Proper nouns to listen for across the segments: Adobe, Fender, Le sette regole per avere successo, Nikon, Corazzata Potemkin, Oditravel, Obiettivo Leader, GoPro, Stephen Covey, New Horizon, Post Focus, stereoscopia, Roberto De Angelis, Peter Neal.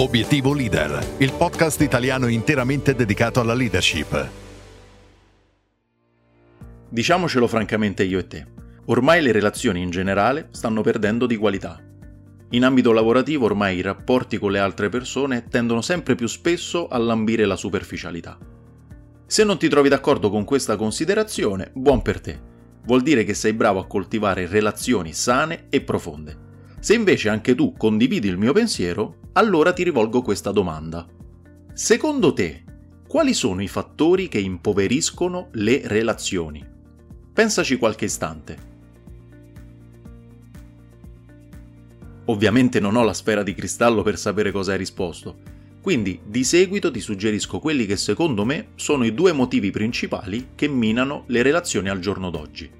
Obiettivo Leader, il podcast italiano interamente dedicato alla leadership. Diciamocelo francamente io e te, ormai le relazioni in generale stanno perdendo di qualità. In ambito lavorativo ormai i rapporti con le altre persone tendono sempre più spesso a lambire la superficialità. Se non ti trovi d'accordo con questa considerazione, buon per te. Vuol dire che sei bravo a coltivare relazioni sane e profonde. Se invece anche tu condividi il mio pensiero, allora ti rivolgo questa domanda. Secondo te, quali sono i fattori che impoveriscono le relazioni? Pensaci qualche istante. Ovviamente non ho la sfera di cristallo per sapere cosa hai risposto, quindi di seguito ti suggerisco quelli che secondo me sono i due motivi principali che minano le relazioni al giorno d'oggi.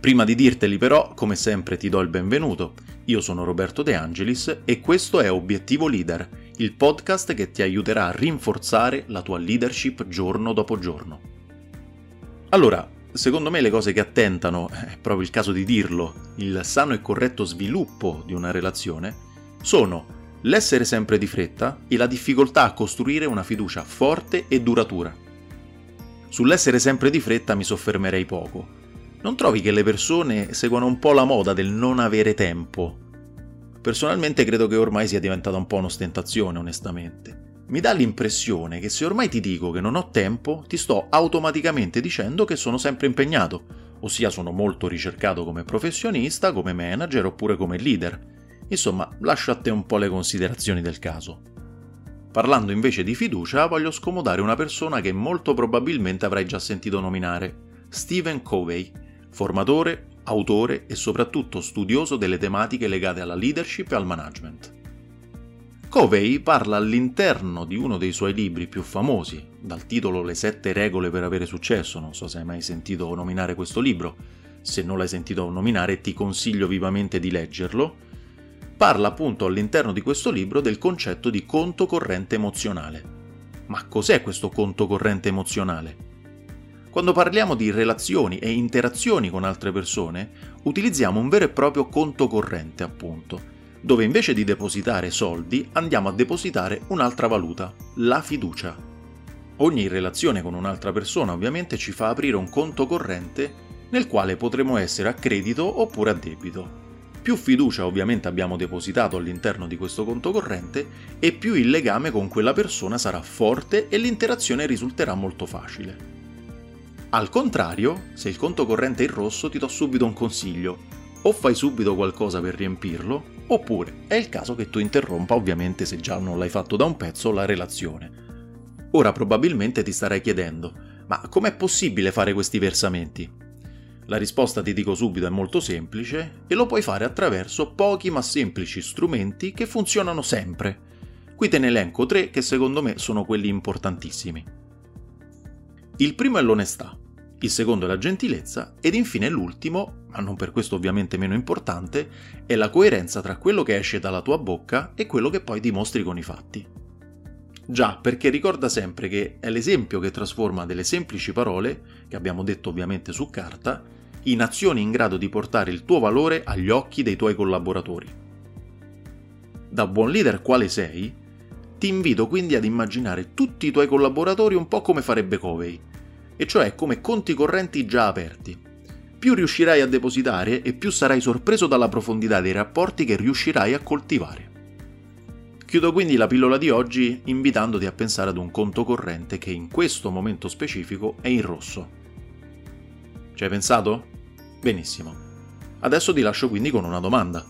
Prima di dirteli però, come sempre ti do il benvenuto. Io sono Roberto De Angelis e questo è Obiettivo Leader, il podcast che ti aiuterà a rinforzare la tua leadership giorno dopo giorno. Allora, secondo me le cose che attentano, è proprio il caso di dirlo, il sano e corretto sviluppo di una relazione, sono l'essere sempre di fretta e la difficoltà a costruire una fiducia forte e duratura. Sull'essere sempre di fretta mi soffermerei poco. Non trovi che le persone seguano un po' la moda del non avere tempo? Personalmente credo che ormai sia diventata un po' un'ostentazione, onestamente. Mi dà l'impressione che se ormai ti dico che non ho tempo, ti sto automaticamente dicendo che sono sempre impegnato, ossia sono molto ricercato come professionista, come manager oppure come leader. Insomma, lascio a te un po' le considerazioni del caso. Parlando invece di fiducia, voglio scomodare una persona che molto probabilmente avrai già sentito nominare, Stephen Covey, formatore, autore e soprattutto studioso delle tematiche legate alla leadership e al management. Covey parla all'interno di uno dei suoi libri più famosi, dal titolo Le sette regole per avere successo, non so se hai mai sentito nominare questo libro, se non l'hai sentito nominare ti consiglio vivamente di leggerlo, parla appunto all'interno di questo libro del concetto di conto corrente emozionale. Ma cos'è questo conto corrente emozionale? Quando parliamo di relazioni e interazioni con altre persone, utilizziamo un vero e proprio conto corrente, appunto, dove invece di depositare soldi andiamo a depositare un'altra valuta, la fiducia. Ogni relazione con un'altra persona ovviamente ci fa aprire un conto corrente nel quale potremo essere a credito oppure a debito. Più fiducia ovviamente abbiamo depositato all'interno di questo conto corrente e più il legame con quella persona sarà forte e l'interazione risulterà molto facile. Al contrario, se il conto corrente è in rosso ti do subito un consiglio, o fai subito qualcosa per riempirlo, oppure è il caso che tu interrompa ovviamente se già non l'hai fatto da un pezzo la relazione. Ora probabilmente ti starai chiedendo, ma com'è possibile fare questi versamenti? La risposta ti dico subito è molto semplice e lo puoi fare attraverso pochi ma semplici strumenti che funzionano sempre. Qui te ne elenco tre che secondo me sono quelli importantissimi. Il primo è l'onestà, il secondo è la gentilezza ed infine l'ultimo, ma non per questo ovviamente meno importante, è la coerenza tra quello che esce dalla tua bocca e quello che poi dimostri con i fatti. Già, perché ricorda sempre che è l'esempio che trasforma delle semplici parole, che abbiamo detto ovviamente su carta, in azioni in grado di portare il tuo valore agli occhi dei tuoi collaboratori. Da buon leader quale sei, ti invito quindi ad immaginare tutti i tuoi collaboratori un po' come farebbe Covey, e cioè come conti correnti già aperti. Più riuscirai a depositare e più sarai sorpreso dalla profondità dei rapporti che riuscirai a coltivare. Chiudo quindi la pillola di oggi invitandoti a pensare ad un conto corrente che in questo momento specifico è in rosso. Ci hai pensato? Benissimo. Adesso ti lascio quindi con una domanda.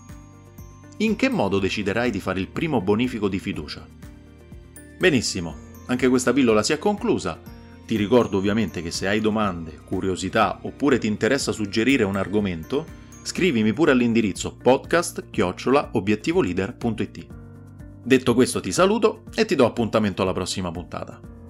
In che modo deciderai di fare il primo bonifico di fiducia? Benissimo, anche questa pillola si è conclusa. Ti ricordo ovviamente che se hai domande, curiosità oppure ti interessa suggerire un argomento, scrivimi pure all'indirizzo podcast@obiettivoleader.it. Detto questo ti saluto e ti do appuntamento alla prossima puntata.